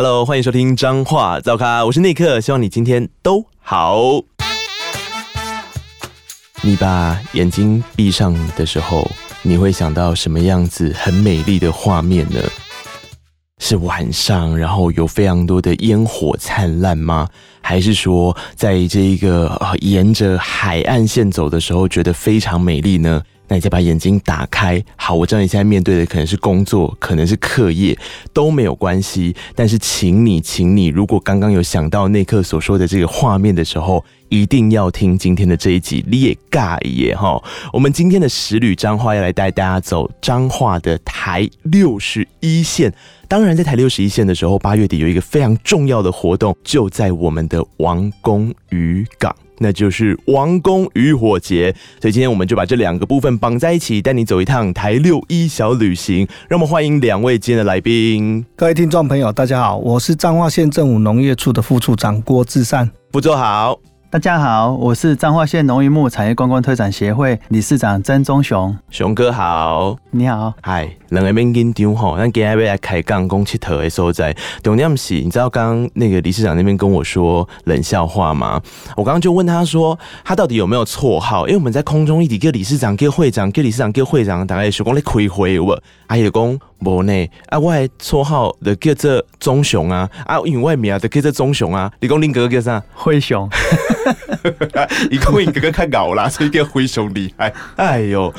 Hello， 欢迎收听彰话噪咖，我是内克，希望你今天都好。你把眼睛闭上的时候，你会想到什么样子很美丽的画面呢？是晚上，然后有非常多的烟火灿烂吗？还是说，在这个沿着海岸线走的时候，觉得非常美丽呢？那你再把眼睛打开，好，我知道你现在面对的可能是工作，可能是课业，都没有关系。但是请你，如果刚刚有想到内克所说的这个画面的时候，一定要听今天的这一集，你也尬耶齁。我们今天的食旅彰化要来带大家走彰化的台61线。当然在台61线的时候，8月底有一个非常重要的活动，就在我们的王功渔港。那就是王功渔火节，所以今天我们就把这两个部分绑在一起，带你走一趟台61小旅行。让我们欢迎两位今天的来宾。各位听众朋友，大家好，我是彰化县政府农业处的副处长郭志善。副处好。大家好，我是彰化县农渔牧产业观光推展协会理事长曾宗雄。雄哥好。你好。嗨，两个免紧张吼，咱今天要来开讲讲佚佗的所在。重点是，你知道刚刚那个理事长那边跟我说冷笑话吗？我刚刚就问他说，他到底有没有绰号？因为我们在空中一直叫理事长、叫会长、叫理事长、叫会长，大概想讲咧开会有无？阿爷讲。无呢，啊，我的绰号就叫做棕熊啊，啊，因为我的名就叫做棕熊啊。你讲恁哥哥叫啥？灰熊。你讲恁哥哥看搞啦，所以叫灰熊厉害。哎呦，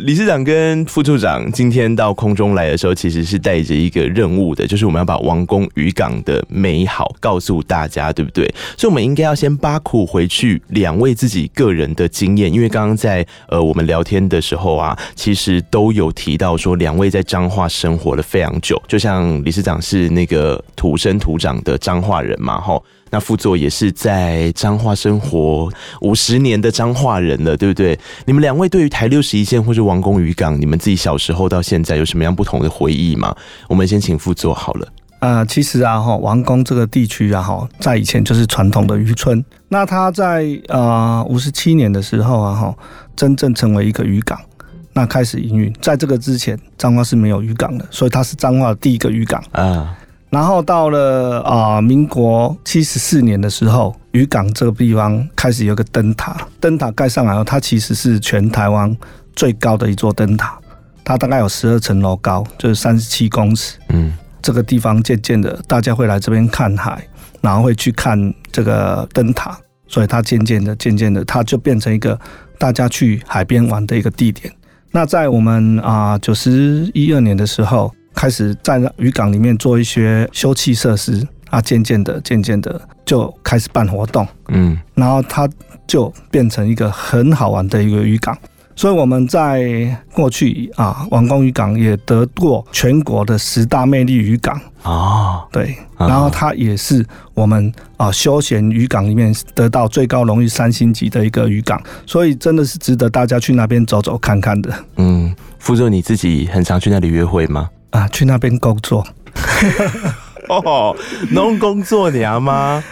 理事长跟副处长今天到空中来的时候，其实是带着一个任务的，就是我们要把王功渔港的美好告诉大家，对不对？所以我们应该要先巴苦回去两位自己个人的经验，因为刚刚在我们聊天的时候啊，其实都有提到说两位在彰化生活了非常久，就像理事长是那个土生土长的彰化人嘛，吼，那副座也是在彰化生活50年的彰化人了，对不对？你们两位对于台61线或是王功渔港，你们自己小时候到现在有什么样不同的回忆吗？我们先请副座好了。其实啊，王功这个地区啊，在以前就是传统的渔村，那它在57年的时候啊，真正成为一个渔港。那开始营运，在这个之前，彰化是没有渔港的，所以它是彰化的第一个渔港啊。然后到了民国74年的时候，渔港这个地方开始有个灯塔，灯塔盖上来后，它其实是全台湾最高的一座灯塔，它大概有12层楼高，就是37公尺。嗯，这个地方渐渐的，大家会来这边看海，然后会去看这个灯塔，所以它渐渐的，它就变成一个大家去海边玩的一个地点。那在我们91、92年的时候，开始在渔港里面做一些休憩设施啊，渐渐的就开始办活动，嗯，然后它就变成一个很好玩的一个渔港。所以我们在过去啊，王功渔港也得过全国的10大魅力渔港啊，对，然后它也是我们休闲渔港里面得到最高荣誉3星级的一个渔港，所以真的是值得大家去那边走走看看的。嗯，副座你自己很常去那里约会吗？啊，去那边工作。哦，农工作娘吗？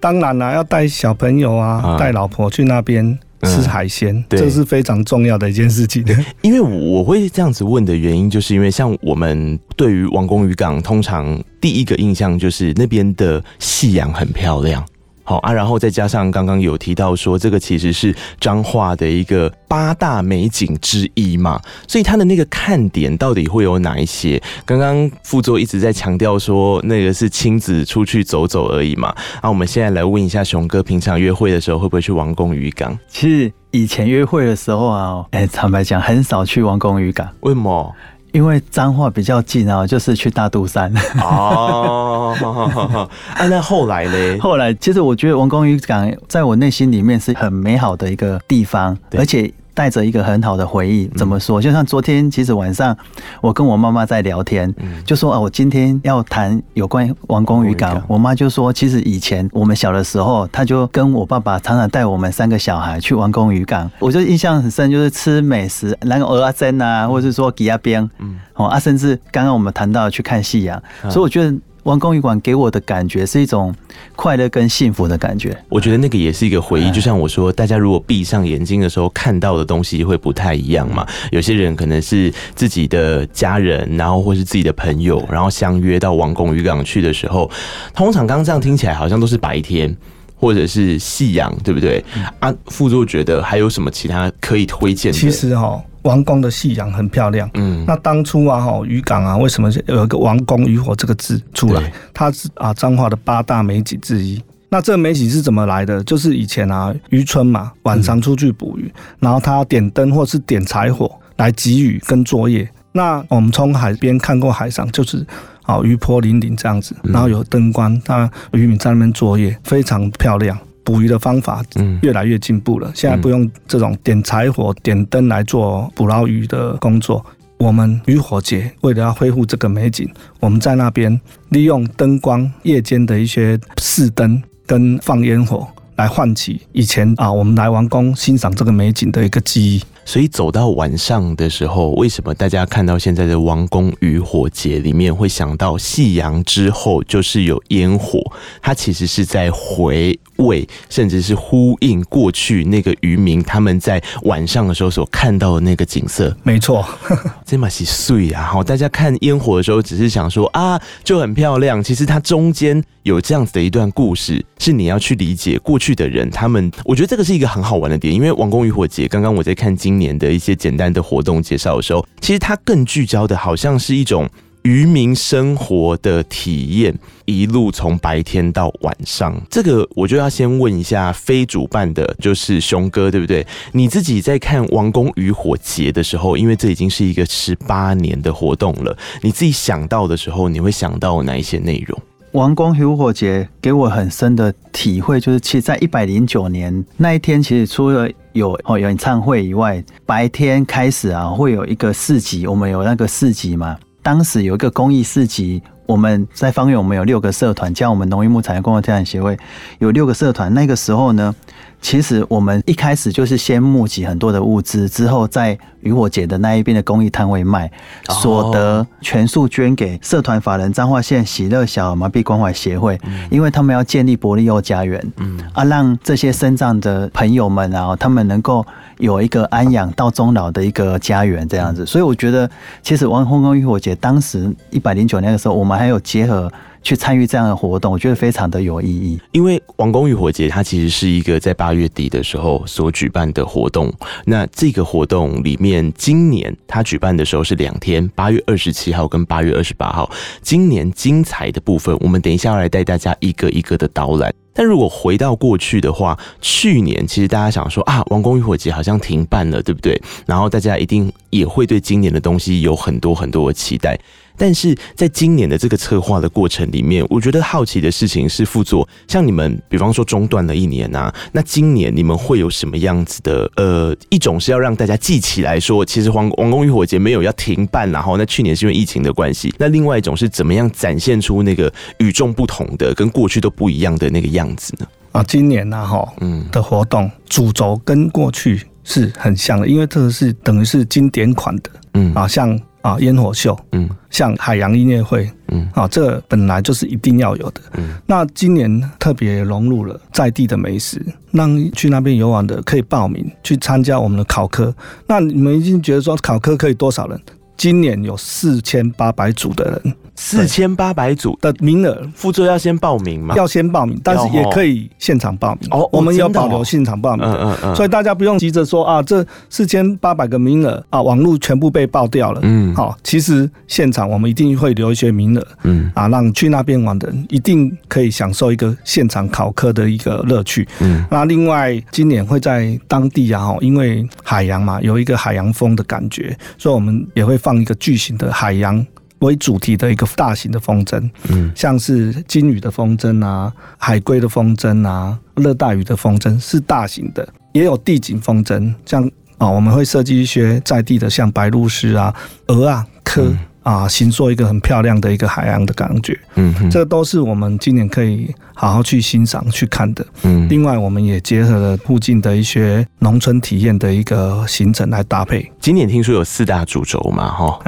当然啦，要带小朋友啊，带老婆去那边。吃海鲜，这是非常重要的一件事情。因为我会这样子问的原因，就是因为像我们对于王功渔港，通常第一个印象就是那边的夕阳很漂亮。好啊，然后再加上刚刚有提到说，这个其实是彰化的一个8大美景之一嘛，所以它的那个看点到底会有哪一些？刚刚副座一直在强调说，那个是亲子出去走走而已嘛。啊，我们现在来问一下熊哥，平常约会的时候会不会去王功渔港？其实以前约会的时候啊，坦白讲很少去王功渔港。为什么？因为彰化比较近啊，就是去大肚山。哦，啊，那后来呢？后来，其实我觉得王功渔港在我内心里面是很美好的一个地方，而且带着一个很好的回忆。怎么说？就像昨天，其实晚上我跟我妈妈在聊天，就说啊，我今天要谈有关王功渔港。我妈就说，其实以前我们小的时候，她就跟我爸爸常常带我们3个小孩去王功渔港。我就印象很深，就是吃美食，那个蚵仔煎啊，或者是说鸡鸭饼。甚至刚刚我们谈到去看夕阳，所以我觉得玩公益馆给我的感觉是一种快乐跟幸福的感觉。我觉得那个也是一个回忆，就像我说，大家如果闭上眼睛的时候看到的东西会不太一样嘛。有些人可能是自己的家人，然后或是自己的朋友，然后相约到王功渔港去的时候，通常刚这样听起来好像都是白天。或者是夕阳，对不对？啊，副座觉得还有什么其他可以推荐的？其实哈，王功的夕阳很漂亮。嗯，那当初啊，哈渔港啊，为什么有一个王功渔火这个字出来？它是啊彰化的八大美景之一。那这美景是怎么来的？就是以前啊渔村嘛，晚上出去捕鱼，然后他点灯或是点柴火来集鱼跟作业。那我们从海边看过海上，就是啊渔波粼粼这样子，然后有灯光，那渔民在那边作业，非常漂亮。捕鱼的方法越来越进步了，现在不用这种点柴火、点灯来做捕捞鱼的工作。我们渔火节为了要恢复这个美景，我们在那边利用灯光、夜间的一些示灯跟放烟火，来唤起以前啊我们来王功欣赏这个美景的一个记忆。所以走到晚上的时候，为什么大家看到现在的王功渔火节里面会想到夕阳之后就是有烟火？它其实是在回味，甚至是呼应过去那个渔民他们在晚上的时候所看到的那个景色。没错，这嘛是水啊！大家看烟火的时候只是想说啊，就很漂亮。其实它中间有这样子的一段故事，是你要去理解过去的人他们。我觉得这个是一个很好玩的点，因为王功渔火节，刚刚我在看今年的一些简单的活动介绍的时候，其实它更聚焦的好像是一种渔民生活的体验，一路从白天到晚上。这个我就要先问一下非主办的，就是熊哥，对不对？你自己在看王功渔火节的时候，因为这已经是一个18年的活动了，你自己想到的时候，你会想到哪一些内容？王功渔火节给我很深的体会，就是其实在109年那一天，其实除了有演唱会以外，白天开始啊会有一个市集，我们有那个市集嘛，当时有一个公益市集，我们在芳苑我们有6个社团，加我们农渔牧产业共同推展协会有6个社团。那个时候呢，其实我们一开始就是先募集很多的物资，之后在渔火节的那一边的公益摊位卖，所得全数捐给社团法人彰化县喜乐小麻痹关怀协会，因为他们要建立伯利幼家园，让这些身障的朋友们啊，他们能够有一个安养到终老的一个家园这样子。所以我觉得，其实王功渔火节当时109年的时候，我们还有结合去参与这样的活动，我觉得非常的有意义。因为王功渔火节它其实是一个在8月底的时候所举办的活动，那这个活动里面今年它举办的时候是2天，8月27号跟8月28号。今年精彩的部分，我们等一下要来带大家一个一个的导览。但如果回到过去的话，去年其实大家想说啊，王功渔火节好像停办了，对不对？然后大家一定也会对今年的东西有很多很多的期待。但是在今年的这个策划的过程里面，我觉得好奇的事情是，副座，像你们比方说中断了1年啊，那今年你们会有什么样子的一种是要让大家记起来说其实王功渔火节没有要停办，然后那去年是因为疫情的关系，那另外一种是怎么样展现出那个与众不同的跟过去都不一样的那个样子呢？今年的活动主轴跟过去是很像的，因为这个是等于是经典款的，像烟火秀，像海洋音乐会，这本来就是一定要有的。那今年特别融入了在地的美食，让去那边游玩的可以报名去参加我们的考科。那你们已经觉得说考科可以多少人？今年有4800组的人，4800组的名额，副座要先报名嘛？要先报名，但是也可以现场报名。我们有保留现场报名的，所以大家不用急着说啊，这4800个名额啊，网络全部被爆掉了。其实现场我们一定会留一些名额，让去那边玩的人一定可以享受一个现场考科的一个乐趣。那另外今年会在当地啊，因为海洋嘛，有一个海洋风的感觉，所以我们也会放一个巨型的海洋为主题的一个大型的风筝，像是金鱼的风筝啊、海龟的风筝啊、热带鱼的风筝是大型的，也有地景风筝，像我们会设计一些在地的，像白鹭鸶啊、鹅啊、蚵形塑一个很漂亮的一个海洋的感觉。这都是我们今年可以好好去欣赏去看的。另外我们也结合了附近的一些农村体验的一个行程来搭配。今年听说有4大主轴嘛？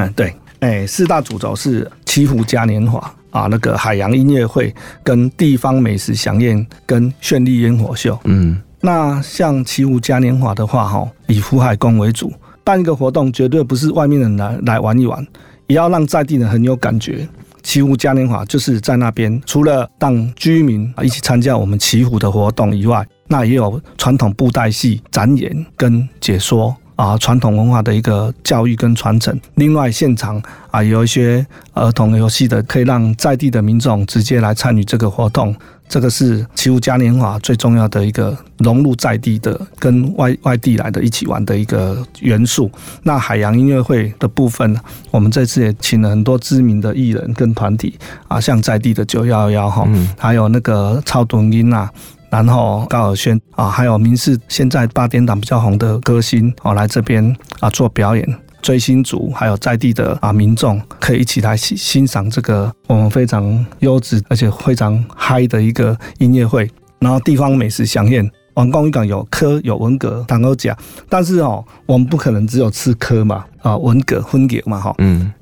对，4大主轴是祈福嘉年华，啊，那个海洋音乐会跟地方美食飨宴跟绚丽烟火秀。嗯，那像旗湖嘉年华的话，以福海宫为主，办一个活动绝对不是外面人 来玩一玩，也要让在地人很有感觉。旗湖嘉年华就是在那边，除了让居民一起参加我们旗湖的活动以外，那也有传统布袋戏展演跟解说啊，传统文化的一个教育跟传承。另外现场啊，有一些儿童游戏的，可以让在地的民众直接来参与这个活动。这个是旗湖嘉年华最重要的一个融入在地的，跟 外地来的一起玩的一个元素。那海洋音乐会的部分，我们这次也请了很多知名的艺人跟团体啊，像在地的911、还有那个超屯音啊，然后高尔轩啊，还有民视现在八点档比较红的歌星哦，来这边啊做表演，追星族还有在地的啊民众可以一起来欣赏这个我们非常优质而且非常嗨的一个音乐会。然后地方美食飨宴，王功渔港有蚵有文蛤糖蚵甲，但是哦，我们不可能只有吃蚵嘛，啊文蛤荤蛤嘛哈，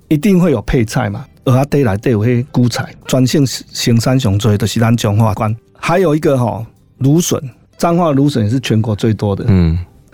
一定会有配菜嘛，而它对来对有些菇菜，专性行山上最就是咱彰化关，还有一个哈。芦笋，彰化芦笋也是全国最多的。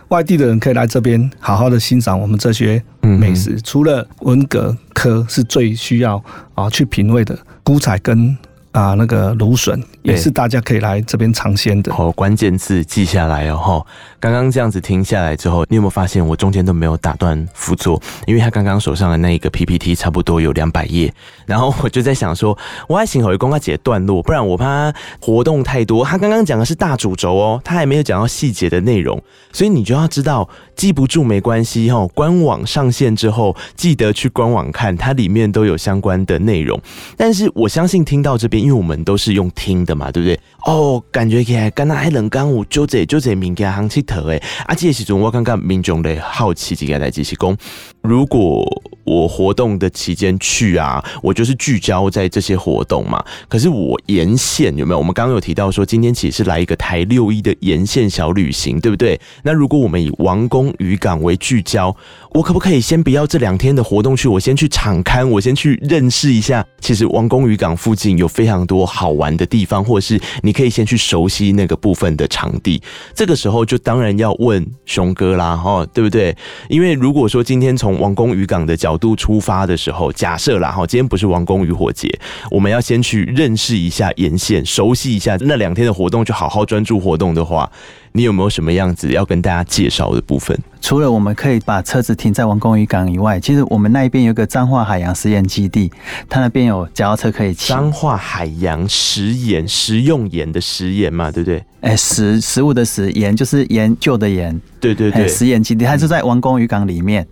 外地的人可以来这边好好的欣赏我们这些美食。除了文蛤科是最需要啊去品味的，菇菜跟啊那个芦笋也是大家可以来这边尝鲜的。好，关键字记下来哦。刚刚这样子听下来之后，你有没有发现我中间都没有打断辅佐？因为他刚刚手上的那一个 PPT 差不多有200页，然后我就在想说，我还幸好有跟他解段落，不然我怕活动太多。他刚刚讲的是大主轴哦，他还没有讲到细节的内容，所以你就要知道记不住没关系哦。官网上线之后，记得去官网看，它里面都有相关的内容。但是我相信听到这边。因为我们都是用听的嘛，对不对？哦，感觉起来，刚刚还能讲有就这就这物件行去头诶。啊，这个时阵我感觉民众咧好奇一个代志是讲，如果我活动的期间去啊，我就是聚焦在这些活动嘛。可是我沿线有没有？我们刚刚有提到说，今天其实是来一个台6-1的沿线小旅行，对不对？那如果我们以王功渔港为聚焦，我可不可以先不要这2天的活动去，我先去场勘，我先去认识一下？其实王功渔港附近有非常多好玩的地方，或是你可以先去熟悉那个部分的场地。这个时候就当然要问熊哥啦，哈，对不对？因为如果说今天从王功渔港的角度出发的时候，假设啦，哈，今天不是王功渔火节，我们要先去认识一下沿线，熟悉一下那2天的活动，就好好专注活动的话，你有没有什么样子要跟大家介绍的部分？除了我们可以把车子停在王功渔港以外，其实我们那一边有一个彰化海洋实验基地，它那边有脚踏车可以骑。彰化海洋食盐，食用盐的食盐嘛，对不对？哎，食物的食，盐就是研究的盐。对对对，食盐基地它就在王功渔港里面。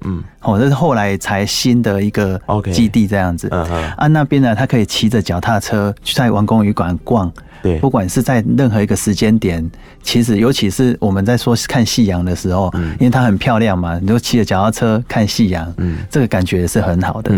这是后来才新的一个基地这样子。那边呢，它可以骑着脚踏车去在王功渔港逛。对，不管是在任何一个时间点，其实尤其是我们在说看夕阳的时候，因为它很漂亮嘛，你就骑着脚踏车看夕阳，这个感觉也是很好的。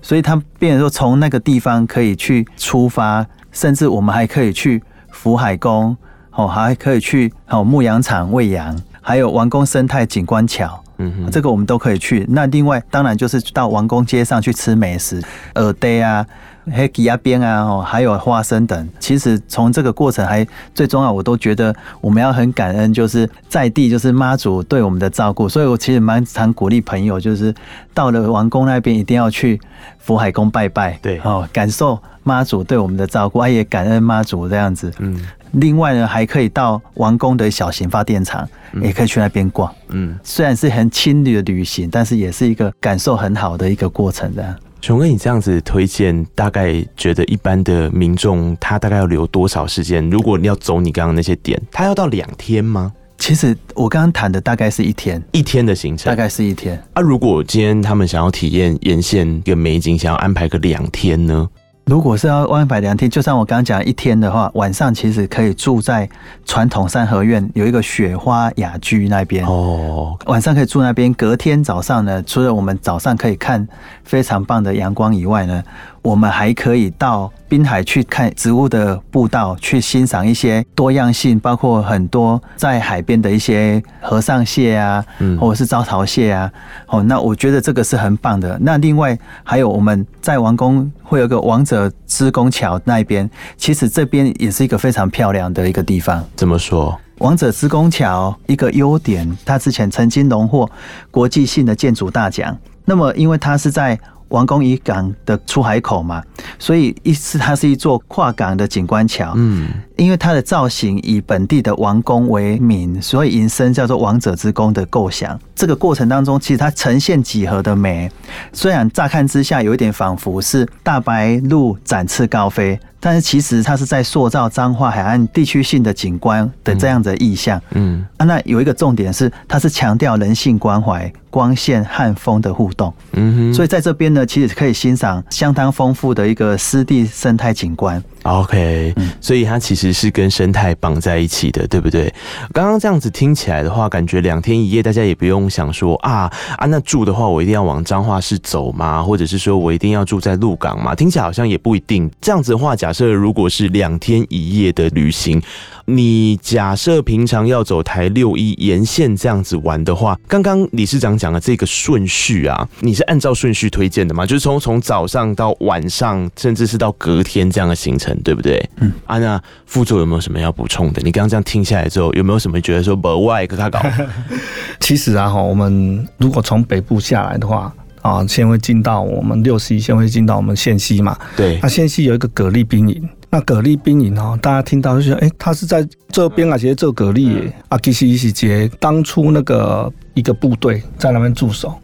所以它变成说从那个地方可以去出发，甚至我们还可以去福海宫，还可以去牧羊场喂羊，还有王功生态景观桥。这个我们都可以去。那另外当然就是到王功街上去吃美食，蚵嗲啊、黑吉鸭边啊，还有花生等。其实从这个过程还最重要，我都觉得我们要很感恩，就是在地就是妈祖对我们的照顾。所以我其实蛮常鼓励朋友，就是到了王功那边一定要去福海宫拜拜，对，感受妈祖对我们的照顾，也感恩妈祖这样子。另外呢，还可以到王功的小型发电厂，也可以去那边逛。虽然是很轻的旅行，但是也是一个感受很好的一个过程的。熊哥，你这样子推荐，大概觉得一般的民众他大概要留多少时间？如果你要走你刚刚那些点，他要到2天吗？其实我刚刚谈的大概是一天的行程，大概是1天。如果今天他们想要体验沿线跟美景，想要安排个2天呢？如果是要安排2天，就像我刚刚讲1天的话，晚上其实可以住在传统三合院，有一个雪花雅居那边。晚上可以住那边，隔天早上呢，除了我们早上可以看非常棒的阳光以外呢，我们还可以到滨海去看植物的步道，去欣赏一些多样性，包括很多在海边的一些和尚蟹啊，或者是招潮蟹啊。哦，那我觉得这个是很棒的。那另外还有我们在王宫会有一个王者之宫桥那边，其实这边也是一个非常漂亮的一个地方。怎么说？王者之宫桥一个优点，它之前曾经荣获国际性的建筑大奖。那么因为它是在王宫渔港的出海口嘛，所以它是一座跨港的景观桥。嗯，因为它的造型以本地的王宫为名，所以引申叫做王者之宫的构想。这个过程当中，其实它呈现几何的美，虽然乍看之下有一点仿佛是大白鹭展翅高飞，但是其实它是在塑造彰化海岸地区性的景观的这样的意象。那有一个重点是，它是强调人性关怀、光线和风的互动。所以在这边呢，其实可以欣赏相当丰富的一个湿地生态景观。OK， 所以它其实是跟生态绑在一起的，对不对？刚刚这样子听起来的话，感觉2天1夜大家也不用想说啊，那住的话我一定要往彰化市走吗？或者是说我一定要住在鹿港吗？听起来好像也不一定。这样子的话，假设如果是2天1夜的旅行，你假设平常要走台61沿线这样子玩的话，刚刚理事长讲的这个顺序啊，你是按照顺序推荐的吗？就是从早上到晚上，甚至是到隔天这样的行程，对不对？那副座有没有什么要补充的？你刚刚这样听下来之后，有没有什么觉得说不外跟他搞？其实啊，我们如果从北部下来的话，先会进到我们61，先会进到我们县西嘛。对，那县西有一个蛤蜊兵营。那蛤蜊兵营大家听到就觉得，他是在这边其实做蛤蜊耶。其实是一个当初那个一个部队在那边驻守。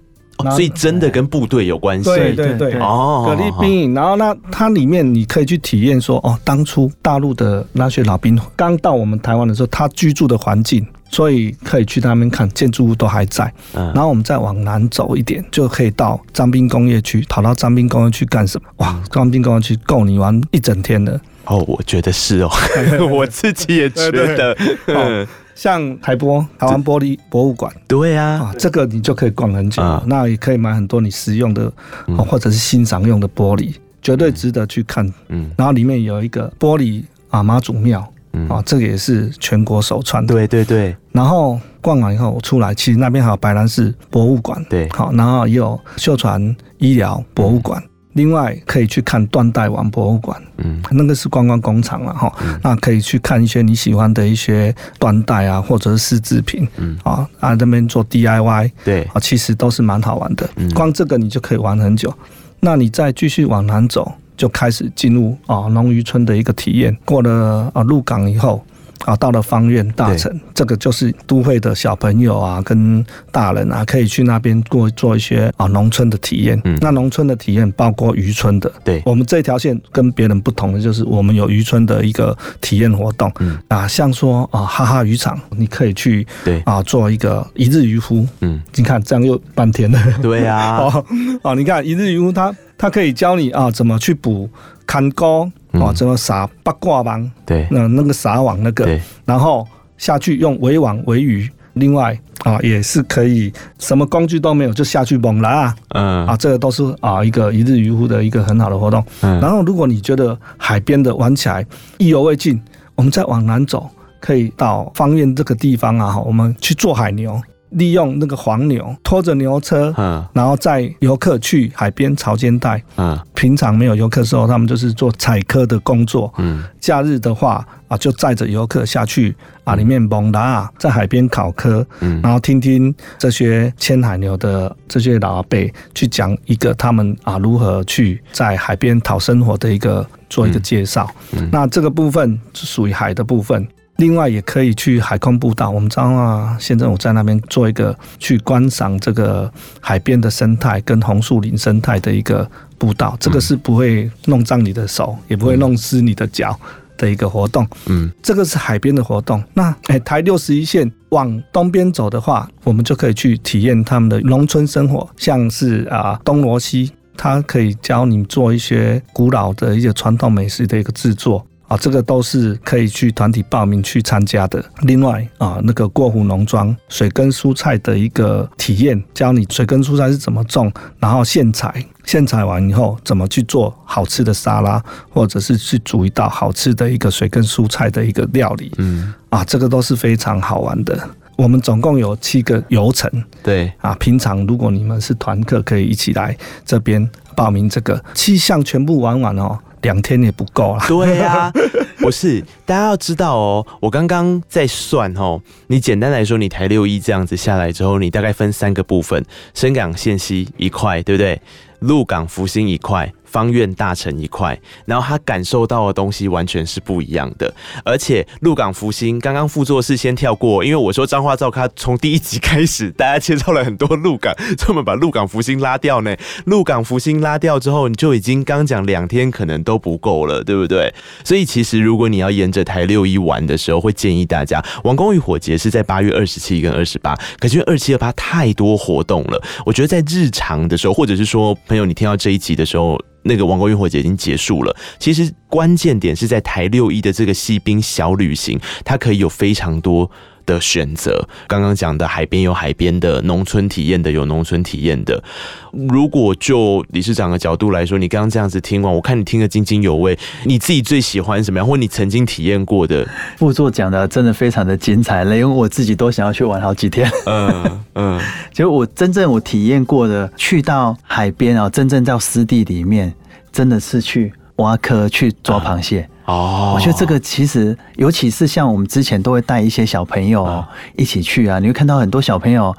所以真的跟部队有关系。对对对，蛤蜊兵营，然后那它里面你可以去体验说，当初大陆的那些老兵刚到我们台湾的时候，他居住的环境，所以可以去那边看，建筑物都还在。然后我们再往南走一点，就可以到彰滨工业区。跑到彰滨工业区干什么？哇，彰滨工业区够你玩一整天了。我觉得是我自己也觉得。對對對像台湾玻璃博物馆，对啊，这个你就可以逛很久。那也可以买很多你实用的，或者是欣赏用的玻璃，绝对值得去看。然后里面有一个玻璃妈祖庙，这个也是全国首创的。对对对。然后逛完以后我出来，其实那边还有白兰氏博物馆，对，然后也有秀传医疗博物馆。另外可以去看缎带网博物馆，那个是观光工厂啦，那可以去看一些你喜欢的一些缎带啊，或者是丝织品，那边做 DIY， 对，其实都是蛮好玩的，光这个你就可以玩很久。那你再继续往南走，就开始进入农渔村的一个体验。过了鹿港以后，到了芳苑大城，这个就是都会的小朋友跟大人可以去那边做一些农村的体验。那农村的体验包括渔村的，对，我们这条线跟别人不同的就是我们有渔村的一个体验活动。像说哈哈渔场，你可以去做一个一日渔夫。你看这样又半天了。对啊，你看一日渔夫他可以教你怎么去捕看钩，怎么撒八卦网，对，那个撒网那个，然后下去用围网围鱼。另外也是可以什么工具都没有就下去猛啦，这个都是一个一日渔夫的一个很好的活动。然后如果你觉得海边的玩起来意犹未尽，我们再往南走，可以到芳苑这个地方我们去做海牛。利用那个黄牛拖着牛车，然后载游客去海边潮间带。平常没有游客的时候，他们就是做采蚵的工作。假日的话就载着游客下去里面猛拉，在海边烤蚵，然后听听这些牵海牛的这些老阿伯去讲一个他们如何去在海边讨生活的一个做一个介绍。那这个部分是属于海的部分。另外也可以去海空步道，我们彰化县政府在那边做一个去观赏这个海边的生态跟红树林生态的一个步道，这个是不会弄脏你的手，也不会弄湿你的脚的一个活动。这个是海边的活动。那台61线往东边走的话，我们就可以去体验他们的农村生活，像是东螺溪，它可以教你做一些古老的一些传统美食的一个制作。啊，这个都是可以去团体报名去参加的。另外啊，那个过湖农庄水耕蔬菜的一个体验，教你水耕蔬菜是怎么种，然后现采完以后怎么去做好吃的沙拉，或者是去煮一道好吃的一个水耕蔬菜的一个料理。嗯，啊，这个都是非常好玩的。我们总共有7个游程，对啊，平常如果你们是团客，可以一起来这边报名这个7项全部玩完哦。2天也不够啦。对啊，不是，大家要知道哦，我刚刚在算哦，你简单来说，你台6E这样子下来之后，你大概分3个部分：深港线西1块，对不对？鹿港福星1块，芳苑大城1块。然后他感受到的东西完全是不一样的。而且鹿港福星刚刚副座是先跳过，因为我说彰化照咖从第1集开始，大家介绍了很多鹿港，所以我们把鹿港福星拉掉呢。鹿港福星拉掉之后，你就已经刚讲2天可能都不够了，对不对？所以其实如果你要沿着台6E玩的时候，会建议大家，王功渔火节是在8月27跟28，可是因为27、28太多活动了，我觉得在日常的时候，或者是说朋友你听到这一集的时候，那个王功渔火节已经结束了。其实关键点是在台6E的这个西滨小旅行，它可以有非常多的选择。刚刚讲的海边有海边的，农村体验的有农村体验的。如果就理事长的角度来说，你刚刚这样子听完，我看你听得津津有味，你自己最喜欢什么样，或你曾经体验过的？副座讲的真的非常的精彩了，因为我自己都想要去玩好几天。就我真正体验过的，去到海边啊，真正到湿地里面，真的是去挖蚵去抓螃蟹。我觉得这个其实，尤其是像我们之前都会带一些小朋友一起去啊，你会看到很多小朋友，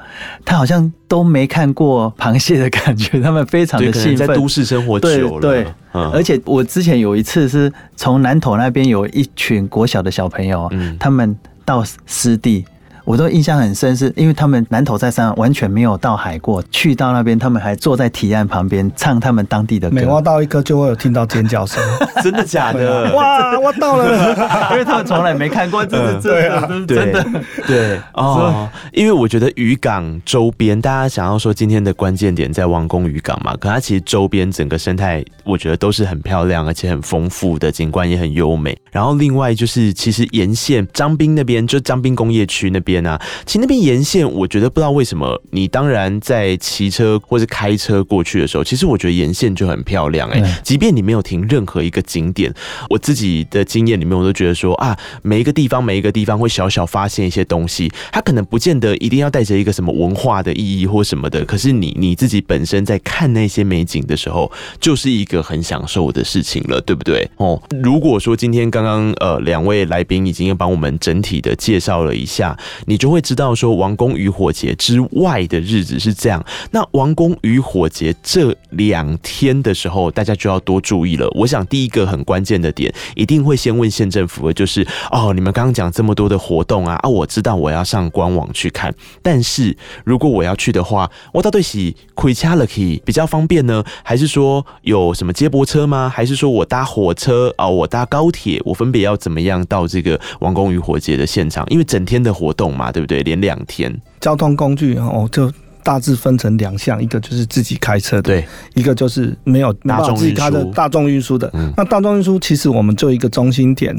他好像都没看过螃蟹的感觉，他们非常的兴奋。在都市生活久了，对，而且我之前有一次是从南投那边有一群国小的小朋友，他们到湿地。我都印象很深，是因为他们南投在山上完全没有到海过，去到那边他们还坐在堤岸旁边唱他们当地的歌，每挖到1颗就会有听到尖叫声。真的假的？哇，挖到了！因为他们从来没看过，这是真的。对哦，因为我觉得渔港周边，大家想要说今天的关键点在王功渔港嘛，可它其实周边整个生态，我觉得都是很漂亮而且很丰富的，景观也很优美。然后另外就是，其实沿线彰滨那边，就彰滨工业区那边。其实那边沿线，我觉得不知道为什么，你当然在骑车或是开车过去的时候，其实我觉得沿线就很漂亮即便你没有停任何一个景点，我自己的经验里面，我都觉得说啊，每一个地方会小小发现一些东西，它可能不见得一定要带着一个什么文化的意义或什么的，可是你自己本身在看那些美景的时候，就是一个很享受的事情了，对不对？哦，如果说今天刚刚2位来宾已经帮我们整体的介绍了一下。你就会知道说王功渔火节之外的日子是这样。那王功渔火节这2天的时候，大家就要多注意了。我想第一个很关键的点，一定会先问县政府的就是你们刚刚讲这么多的活动啊，我知道我要上官网去看，但是如果我要去的话，我到底是开车下去比较方便呢，还是说有什么接驳车吗？还是说我搭火车啊，我搭高铁，我分别要怎么样到这个王功渔火节的现场？因为整天的活动。对不对？连2天，交通工具就大致分成2项，一个就是自己开车的，对，一个就是没有大众自己开的大众运输的。那大众运输其实我们就一个中心点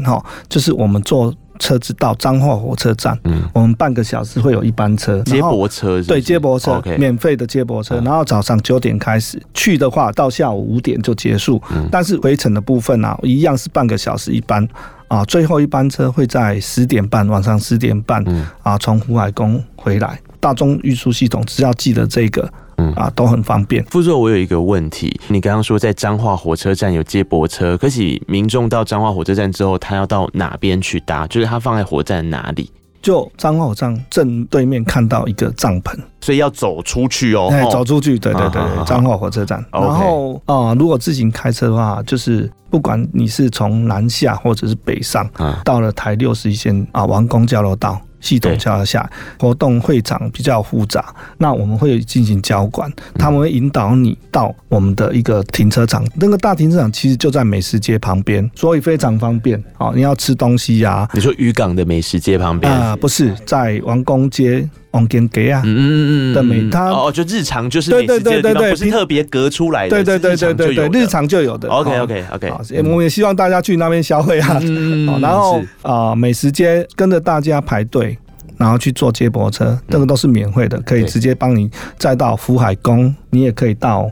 就是我们坐车子到彰化火车站，我们半个小时会有一班车，接驳车是不是？对，接驳车，免费的接驳车。然后早上9点开始去的话，到下午5点就结束。但是回程的部分啊，一样是半个小时一班啊，最后一班车会在10点半，晚上10点半啊，从湖海宫回来。大众运输系统只要记得这个。都很方便。副座，我有一个问题，你刚刚说在彰化火车站有接驳车，可是民众到彰化火车站之后，他要到哪边去搭？就是他放在火车站哪里？就彰化火车站正对面看到一个帐篷，所以要走出去哦。走出去，对，彰化火车站。然后如果自行开车的话，就是不管你是从南下或者是北上，到了台61线啊，王功交流道。系统交流下，活动会场比较复杂，那我们会进行交管，他们会引导你到我们的一个停车场，那个大停车场其实就在美食街旁边，所以非常方便。你要吃东西啊，你说渔港的美食街旁边不是在王功街往前给啊，的美，它哦就日常就是美食街的地方，不是特别隔出来的，对，日常就有的。OK， 我们也希望大家去那边消费啊，然后美食街跟着大家排队，然后去坐接驳车，这个都是免费的，可以直接帮你再到福海宫，你也可以到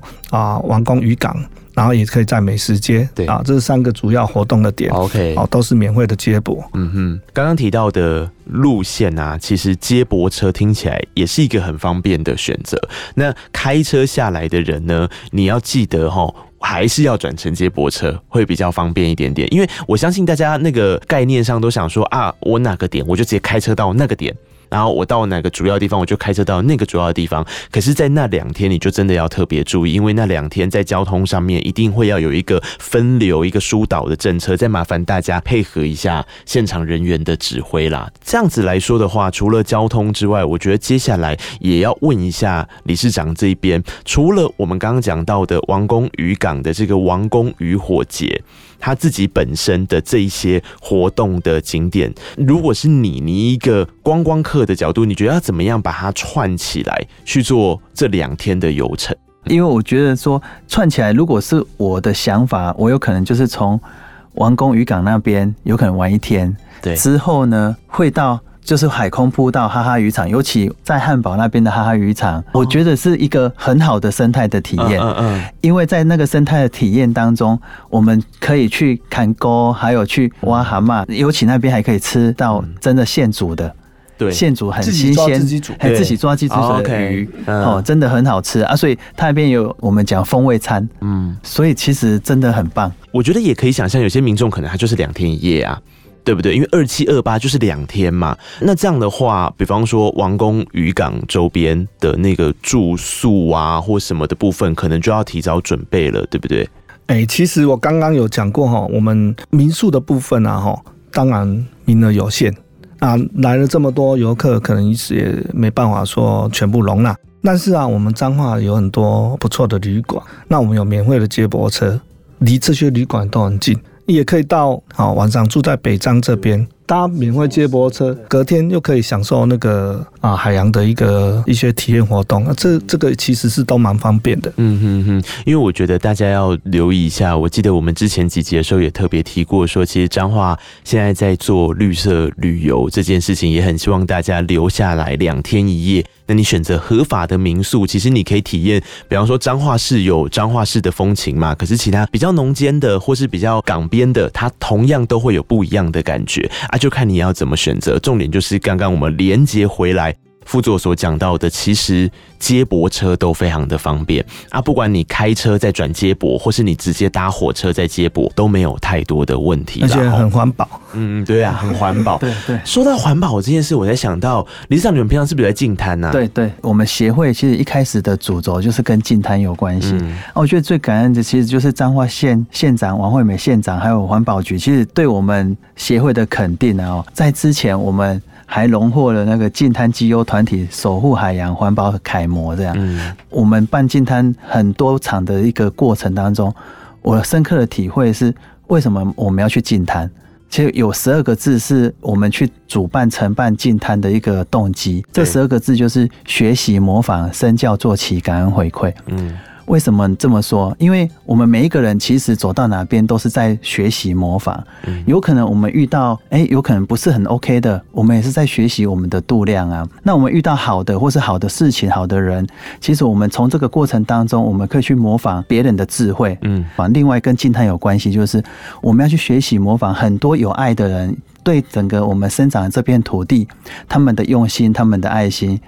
王功渔港。然后也可以在美食街，对啊，这是三个主要活动的点 ，OK， 哦，都是免费的接驳。嗯哼，刚刚提到的路线啊，其实接驳车听起来也是一个很方便的选择。那开车下来的人呢，你要记得哈。还是要转乘接驳车会比较方便一点点，因为我相信大家那个概念上都想说啊，我哪个点我就直接开车到那个点，然后我到哪个主要地方我就开车到那个主要的地方。可是，在那两天你就真的要特别注意，因为那两天在交通上面一定会要有一个分流、一个疏导的政策，再麻烦大家配合一下现场人员的指挥啦。这样子来说的话，除了交通之外，我觉得接下来也要问一下理事长这边，除了我们刚刚讲到的王功渔港的这个王功渔火节，他自己本身的这一些活动的景点，如果是你一个观光客的角度，你觉得要怎么样把它串起来去做这两天的游程？因为我觉得说串起来，如果是我的想法，我有可能就是从王功渔港那边有可能玩一天，对，之后呢会到就是海空步到哈哈渔场，尤其在汉堡那边的哈哈渔场，我觉得是一个很好的生态的体验。因为在那个生态的体验当中，我们可以去砍钩，还有去挖蛤蟆，尤其那边还可以吃到真的现煮的。对，现煮很新鲜，自己抓自己煮的鱼，哦，真的很好吃啊！所以它那边有我们讲风味餐，所以其实真的很棒。我觉得也可以想象，有些民众可能他就是两天一夜啊。对不对？因为27、28就是两天嘛。那这样的话，比方说王功渔港周边的那个住宿啊，或什么的部分，可能就要提早准备了，对不对？其实我刚刚有讲过哈，我们民宿的部分啊，哈，当然名额有限啊，来了这么多游客，可能也没办法说全部容纳。但是啊，我们彰化有很多不错的旅馆，那我们有免费的接驳车，离这些旅馆都很近。也可以到晚上住在北彰这边搭免费接驳车，隔天又可以享受那个海洋的一些体验活动，这个其实是都蛮方便的。因为我觉得大家要留意一下，我记得我们之前几集的时候也特别提过说，其实彰化现在在做绿色旅游这件事情，也很希望大家留下来两天一夜。那你选择合法的民宿，其实你可以体验，比方说彰化市有彰化市的风情嘛，可是其他比较农间的或是比较港边的，它同样都会有不一样的感觉啊，就看你要怎么选择。重点就是刚刚我们连结回来副座所讲到的，其实接驳车都非常的方便啊，不管你开车再转接驳，或是你直接搭火车再接驳，都没有太多的问题，而且很环保。对啊，很环保。对。说到环保这件事，我才想到，理事长你们平常是不是在净滩啊？对，我们协会其实一开始的主轴就是跟净滩有关系。我觉得最感恩的其实就是彰化县县长王惠美县长，还有环保局，其实对我们协会的肯定啊。在之前我们还荣获了那个净滩绩优团体守护海洋环保楷模，这样。我们办净滩很多场的一个过程当中，我深刻的体会是为什么我们要去净滩。其实有12个字是我们去主办承办净滩的一个动机。这12个字就是学习、模仿、身教、做起、感恩、回馈。为什么这么说？因为我们每一个人其实走到哪边都是在学习模仿，有可能我们遇到有可能不是很 OK 的，我们也是在学习我们的度量啊。那我们遇到好的或是好的事情、好的人，其实我们从这个过程当中，我们可以去模仿别人的智慧。另外跟净滩有关系，就是我们要去学习模仿很多有爱的人。对整个我们生长的这片土地，他们的用心，他们的爱心，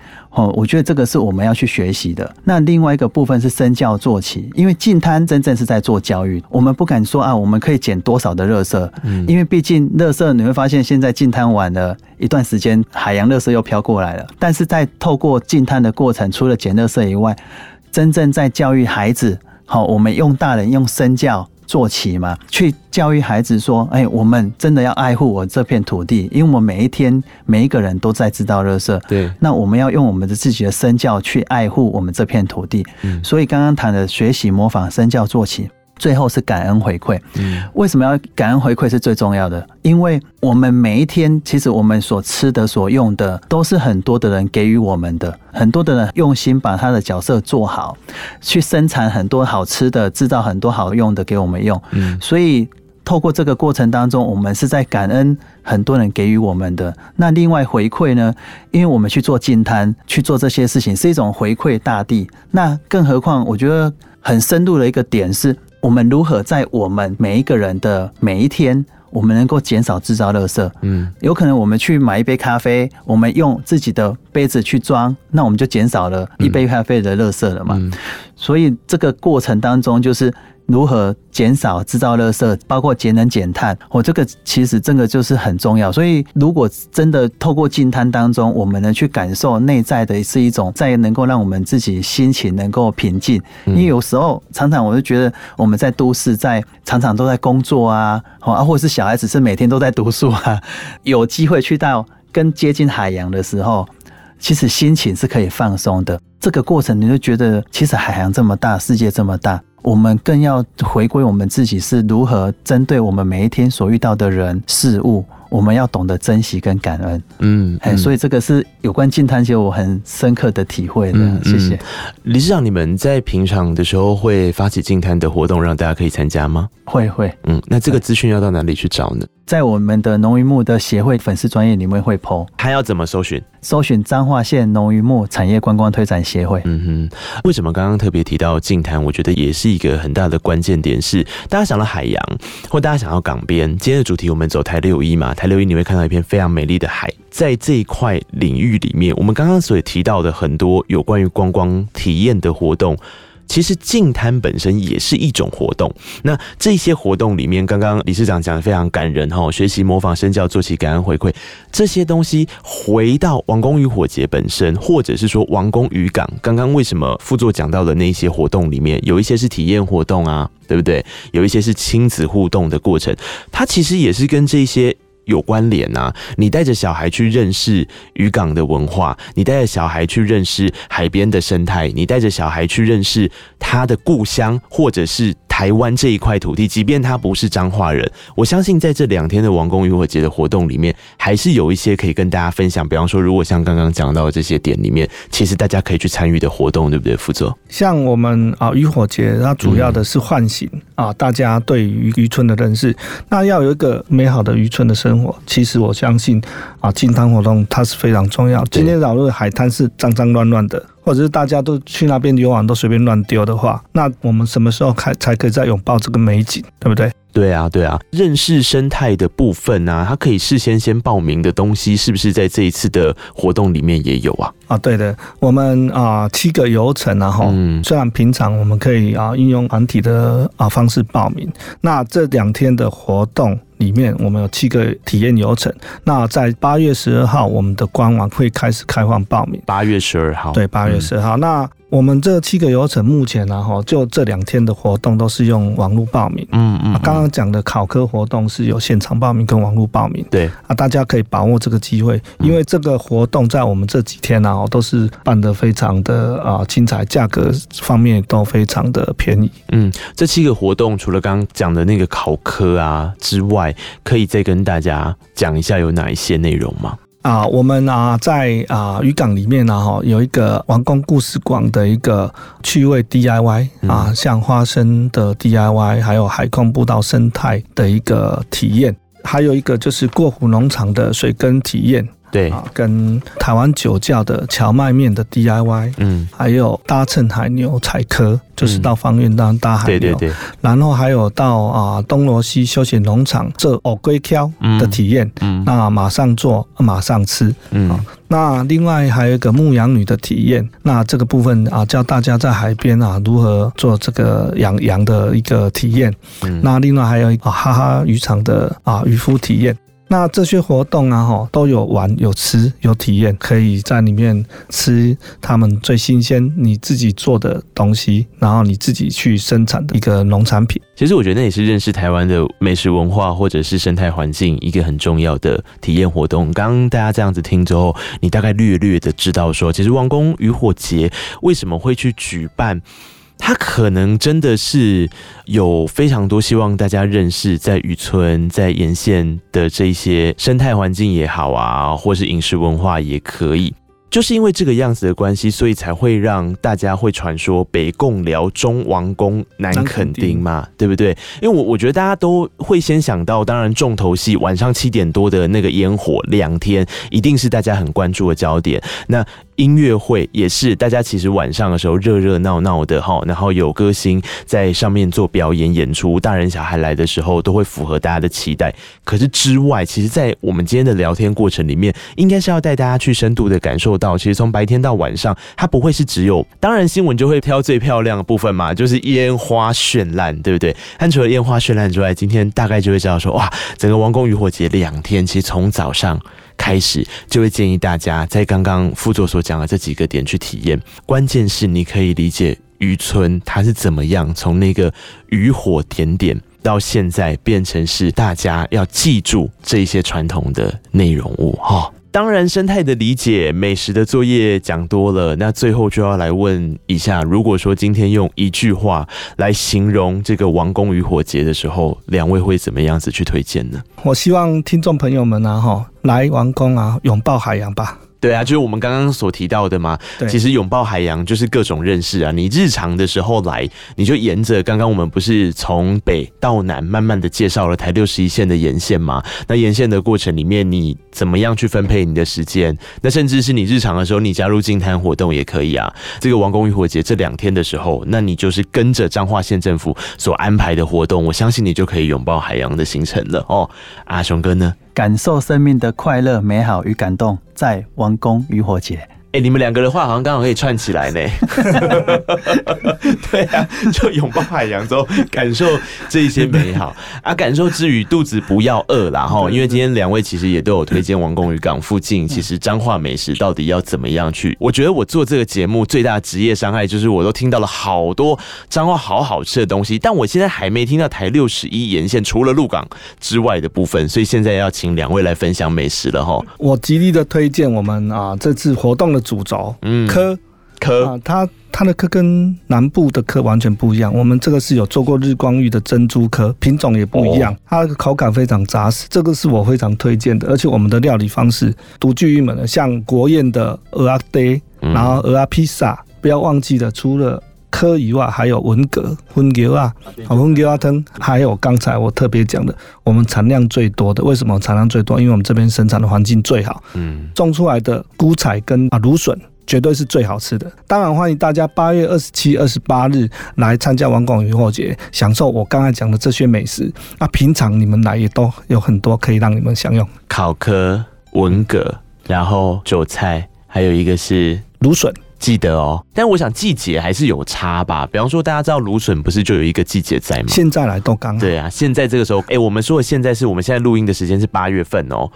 我觉得这个是我们要去学习的。那另外一个部分是身教做起，因为净滩真正是在做教育。我们不敢说啊，我们可以捡多少的垃圾，因为毕竟垃圾你会发现，现在净滩完了一段时间，海洋垃圾又飘过来了。但是在透过净滩的过程，除了捡垃圾以外，真正在教育孩子，我们用大人用身教做起嘛，去教育孩子说，我们真的要爱护我这片土地，因为我们每一天每一个人都在制造垃圾。对，那我们要用我们的自己的身教去爱护我们这片土地。所以刚刚谈的学习模仿、身教做起，最后是感恩回馈。为什么要感恩回馈是最重要的？因为我们每一天，其实我们所吃的所用的都是很多的人给予我们的，很多的人用心把他的角色做好，去生产很多好吃的，制造很多好用的给我们用。所以透过这个过程当中，我们是在感恩很多人给予我们的。那另外回馈呢，因为我们去做净摊，去做这些事情是一种回馈大地。那更何况我觉得很深入的一个点是，我们如何在我们每一个人的每一天，我们能够减少制造垃圾。有可能我们去买一杯咖啡，我们用自己的杯子去装，那我们就减少了一杯咖啡的垃圾了嘛。所以这个过程当中就是如何减少制造垃圾，包括节能减碳，这个其实真的就是很重要。所以如果真的透过净滩当中，我们能去感受内在的是一种再能够让我们自己心情能够平静。因为有时候常常我就觉得我们在都市在常常都在工作啊，或者是小孩子是每天都在读书啊，有机会去到跟接近海洋的时候，其实心情是可以放松的。这个过程你就觉得其实海洋这么大，世界这么大，我们更要回归我们自己是如何针对我们每一天所遇到的人事物，我们要懂得珍惜跟感恩。所以这个是有关净滩，其实我很深刻的体会的。谢谢。理事长，你们在平常的时候会发起净滩的活动让大家可以参加吗？会。那这个资讯要到哪里去找呢？在我们的农渔牧的协会粉丝专页里面会 po。 还要怎么搜寻？搜寻彰化县农渔牧产业观光推展协会。为什么刚刚特别提到净滩？我觉得也是一个很大的关键点是，大家想到海洋或大家想到港边，今天的主题我们走台六一嘛，台六一你会看到一片非常美丽的海。在这一块领域里面，我们刚刚所提到的很多有关于观光体验的活动，其实净滩本身也是一种活动。那这些活动里面，刚刚理事长讲的非常感人，学习模仿身教，做起感恩回馈，这些东西回到王功渔火节本身，或者是说王功渔港，刚刚为什么副座讲到的那些活动里面，有一些是体验活动啊，对不对？有一些是亲子互动的过程，它其实也是跟这些有关联啊。你带着小孩去认识渔港的文化，你带着小孩去认识海边的生态，你带着小孩去认识他的故乡，或者是台湾这一块土地，即便他不是彰化人，我相信在这2天的王功渔火节的活动里面，还是有一些可以跟大家分享。比方说，如果像刚刚讲到的这些点里面，其实大家可以去参与的活动，对不对，副座？像我们渔火节，它主要的是唤醒大家对于渔村的认识。那要有一个美好的渔村的生活，其实我相信净滩活动它是非常重要。今天老路海滩是脏脏乱乱的，或者是大家都去那边游玩都随便乱丢的话，那我们什么时候才可以再拥抱这个美景，对不对？对啊，认识生态的部分啊，它可以事先先报名的东西，是不是在这一次的活动里面也有啊？对的，我们7个游程啊，虽然平常我们可以应用团体的方式报名，那这2天的活动里面，我们有7个体验游程。那在8月12号，我们的官网会开始开放报名。8月12号，对，8月12号。那我们这7个游程目前就这2天的活动都是用网络报名。刚刚讲的考科活动是有现场报名跟网络报名。对大家可以把握这个机会，因为这个活动在我们这几天都是办得非常的精彩，价格方面都非常的便宜。这7个活动除了刚刚讲的那个考科之外，可以再跟大家讲一下有哪一些内容吗？我们在渔港里面有一个王功故事馆的一个趣味 DIY 像花生的 DIY， 还有海空步道生态的一个体验，还有一个就是过湖农场的水耕体验，对跟台湾酒窖的荞麦面的 DIY， 还有搭乘海牛采科，就是到芳苑搭海牛，对，然后还有到东螺溪休闲农场做蚵粿挑的体验，那马上做马上吃，那另外还有一个牧羊女的体验，那这个部分教大家在海边如何做这个养羊的一个体验，那另外还有哈哈渔场的渔夫体验。那这些活动都有玩有吃有体验，可以在里面吃他们最新鲜你自己做的东西，然后你自己去生产的一个农产品。其实我觉得那也是认识台湾的美食文化或者是生态环境一个很重要的体验活动。刚刚大家这样子听之后，你大概略略的知道说，其实王功渔火节为什么会去举办他可能真的是有非常多希望大家认识在渔村在沿线的这些生态环境也好啊，或是饮食文化也可以，就是因为这个样子的关系，所以才会让大家会传说北贡寮、中王宫、南墾丁嘛，对不对？因为我觉得大家都会先想到，当然重头戏晚上7点多的那个烟火，2天一定是大家很关注的焦点。那音乐会也是大家其实晚上的时候热热闹闹的齁，然后有歌星在上面做表演演出，大人小孩来的时候都会符合大家的期待。可是之外，其实在我们今天的聊天过程里面，应该是要带大家去深度的感受到，其实从白天到晚上它不会是只有，当然新闻就会挑最漂亮的部分嘛，就是烟花绚烂，对不对？但除了烟花绚烂之外，今天大概就会知道说，哇，整个王功渔火节2天其实从早上开始就会建议大家在刚刚副座所讲的这几个点去体验，关键是你可以理解渔村它是怎么样从那个渔火点点到现在变成是大家要记住这些传统的内容物哦。当然生态的理解、美食的作业讲多了，那最后就要来问一下，如果说今天用一句话来形容这个王功渔火节的时候，两位会怎么样子去推荐呢？我希望听众朋友们啊，来王功啊，拥抱海洋吧。对啊，就是我们刚刚所提到的嘛。其实拥抱海洋就是各种认识啊。你日常的时候来，你就沿着刚刚我们不是从北到南慢慢的介绍了台61线的沿线嘛。那沿线的过程里面，你怎么样去分配你的时间？那甚至是你日常的时候，你加入净滩活动也可以啊。这个王功渔火节这2天的时候，那你就是跟着彰化县政府所安排的活动，我相信你就可以拥抱海洋的行程了哦。阿雄哥呢？感受生命的快乐、美好与感动，在王功渔火节。欸，你们两个的话好像刚好可以串起来呢。对啊，就拥抱海洋之后，感受这些美好啊。感受之余，肚子不要饿啦齁，因为今天两位其实也都有推荐王功渔港附近，其实彰化美食到底要怎么样去？我觉得我做这个节目最大的职业伤害就是，我都听到了好多彰化好吃的东西，但我现在还没听到台61沿线除了鹿港之外的部分，所以现在要请两位来分享美食了齁。我极力的推荐我们啊这次活动的主轴，科啊，它的科跟南部的科完全不一样。我们这个是有做过日光浴的珍珠科，品种也不一样，它的口感非常扎实，这个是我非常推荐的。而且我们的料理方式独具一门的，像国宴的蚵仔粿，然后蚵仔披萨，不要忘记了，除了科以外，还有文蛤、荤牛啊、荤牛啊汤，还有刚才我特别讲的，我们产量最多的。为什么产量最多？因为我们这边生产的环境最好，种出来的菇菜跟芦笋绝对是最好吃的。当然欢迎大家8月27、28日来参加王功渔火节，享受我刚才讲的这些美食。那平常你们来也都有很多可以让你们享用，烤科、文蛤，然后韭菜，还有一个是芦笋。记得哦，但我想季节还是有差吧。比方说，大家知道芦笋不是就有一个季节在吗？现在来都刚好。对啊，现在这个时候，我们说的现在是我们现在录音的时间是8月份哦，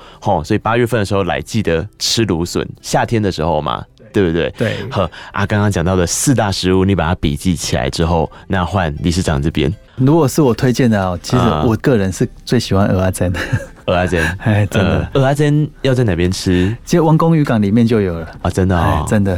所以8月份的时候来记得吃芦笋，夏天的时候嘛，对不对？对。呵啊，刚刚讲到的4大食物，你把它笔记起来之后，那换理事长这边。如果是我推荐的，其实我个人是最喜欢蚵仔煎的。蚵仔煎，真的，蚵仔煎要在哪边吃？其实王功渔港里面就有了啊，真的哦，真的，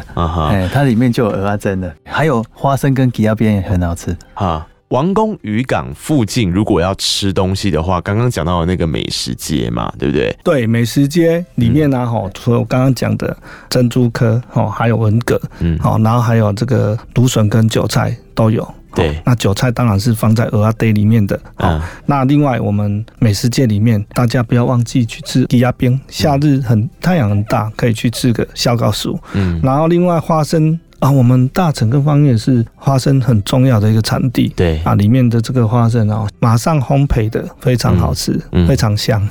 它里面就有蚵仔煎的，还有花生跟吉仔边也很好吃啊。王功渔港附近如果要吃东西的话，刚刚讲到的那个美食街嘛，对不对？对，美食街里面啊，除了我刚刚讲的珍珠科还有文蛤，然后还有这个芦笋跟韭菜都有。对，那韭菜当然是放在蚵仔粿里面的。那另外我们美食界里面，大家不要忘记去吃吉仔边，夏日太阳很大，可以去吃个小高薯。然后另外花生啊，我们大城跟芳苑是花生很重要的一个产地。对啊，里面的这个花生啊，马上烘焙的，非常好吃，非常香。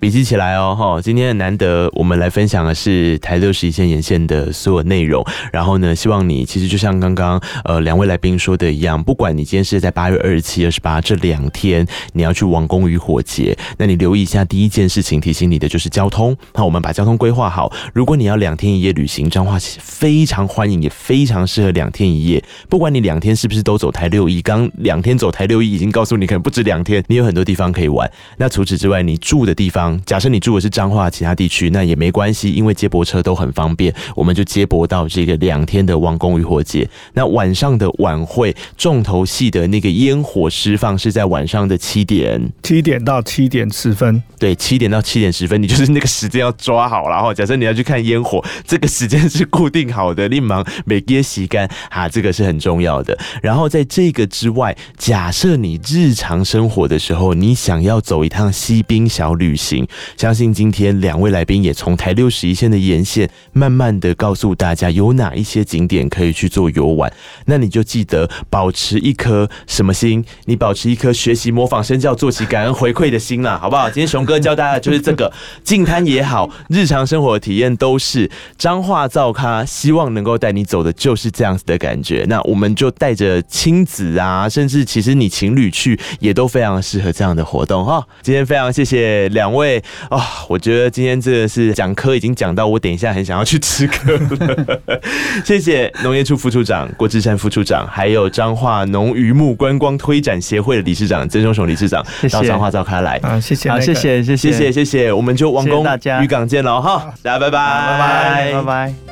笔记起来哦。今天的难得，我们来分享的是台61线沿线的所有内容。然后呢，希望你其实就像刚刚两位来宾说的一样，不管你今天是在8月27、28这2天，你要去王功渔火节，那你留意一下第一件事情提醒你的就是交通。那我们把交通规划好。如果你要2天1夜旅行，彰化非常欢迎。也非常适合2天1夜。不管你2天是不是都走台六一，刚2天走台六一已经告诉你可能不止2天，你有很多地方可以玩。那除此之外，你住的地方，假设你住的是彰化其他地区，那也没关系，因为接驳车都很方便，我们就接驳到这个2天的王功渔火节。那晚上的晚会，重头戏的那个烟火释放是在晚上的7点到7点10分，对，7点到7点10分，你就是那个时间要抓好了哈。假设你要去看烟火，这个时间是固定好的，你忙每天洗干啊，这个是很重要的。然后在这个之外，假设你日常生活的时候，你想要走一趟西滨小旅行，相信今天两位来宾也从台61线的沿线，慢慢的告诉大家有哪一些景点可以去做游玩。那你就记得保持一颗什么心？你保持一颗学习、模仿、身教、做起、感恩回馈的心啦，好不好？今天熊哥教大家就是这个，进滩也好，日常生活的体验都是彰化造咖，希望能够带你走的就是这样子的感觉。那我们就带着亲子啊，甚至其实你情侣去也都非常适合这样的活动哈。今天非常谢谢两位啊，我觉得今天这个是讲课已经讲到我等一下很想要去吃课了。谢谢农业处副处长郭志山副处长，还有彰化农渔牧观光推展协会的理事长曾雄雄理事长到彰化造咖来啊，谢谢，谢谢，谢谢，谢谢，我们就王功渔港见了哈，大家拜拜，拜拜，拜拜。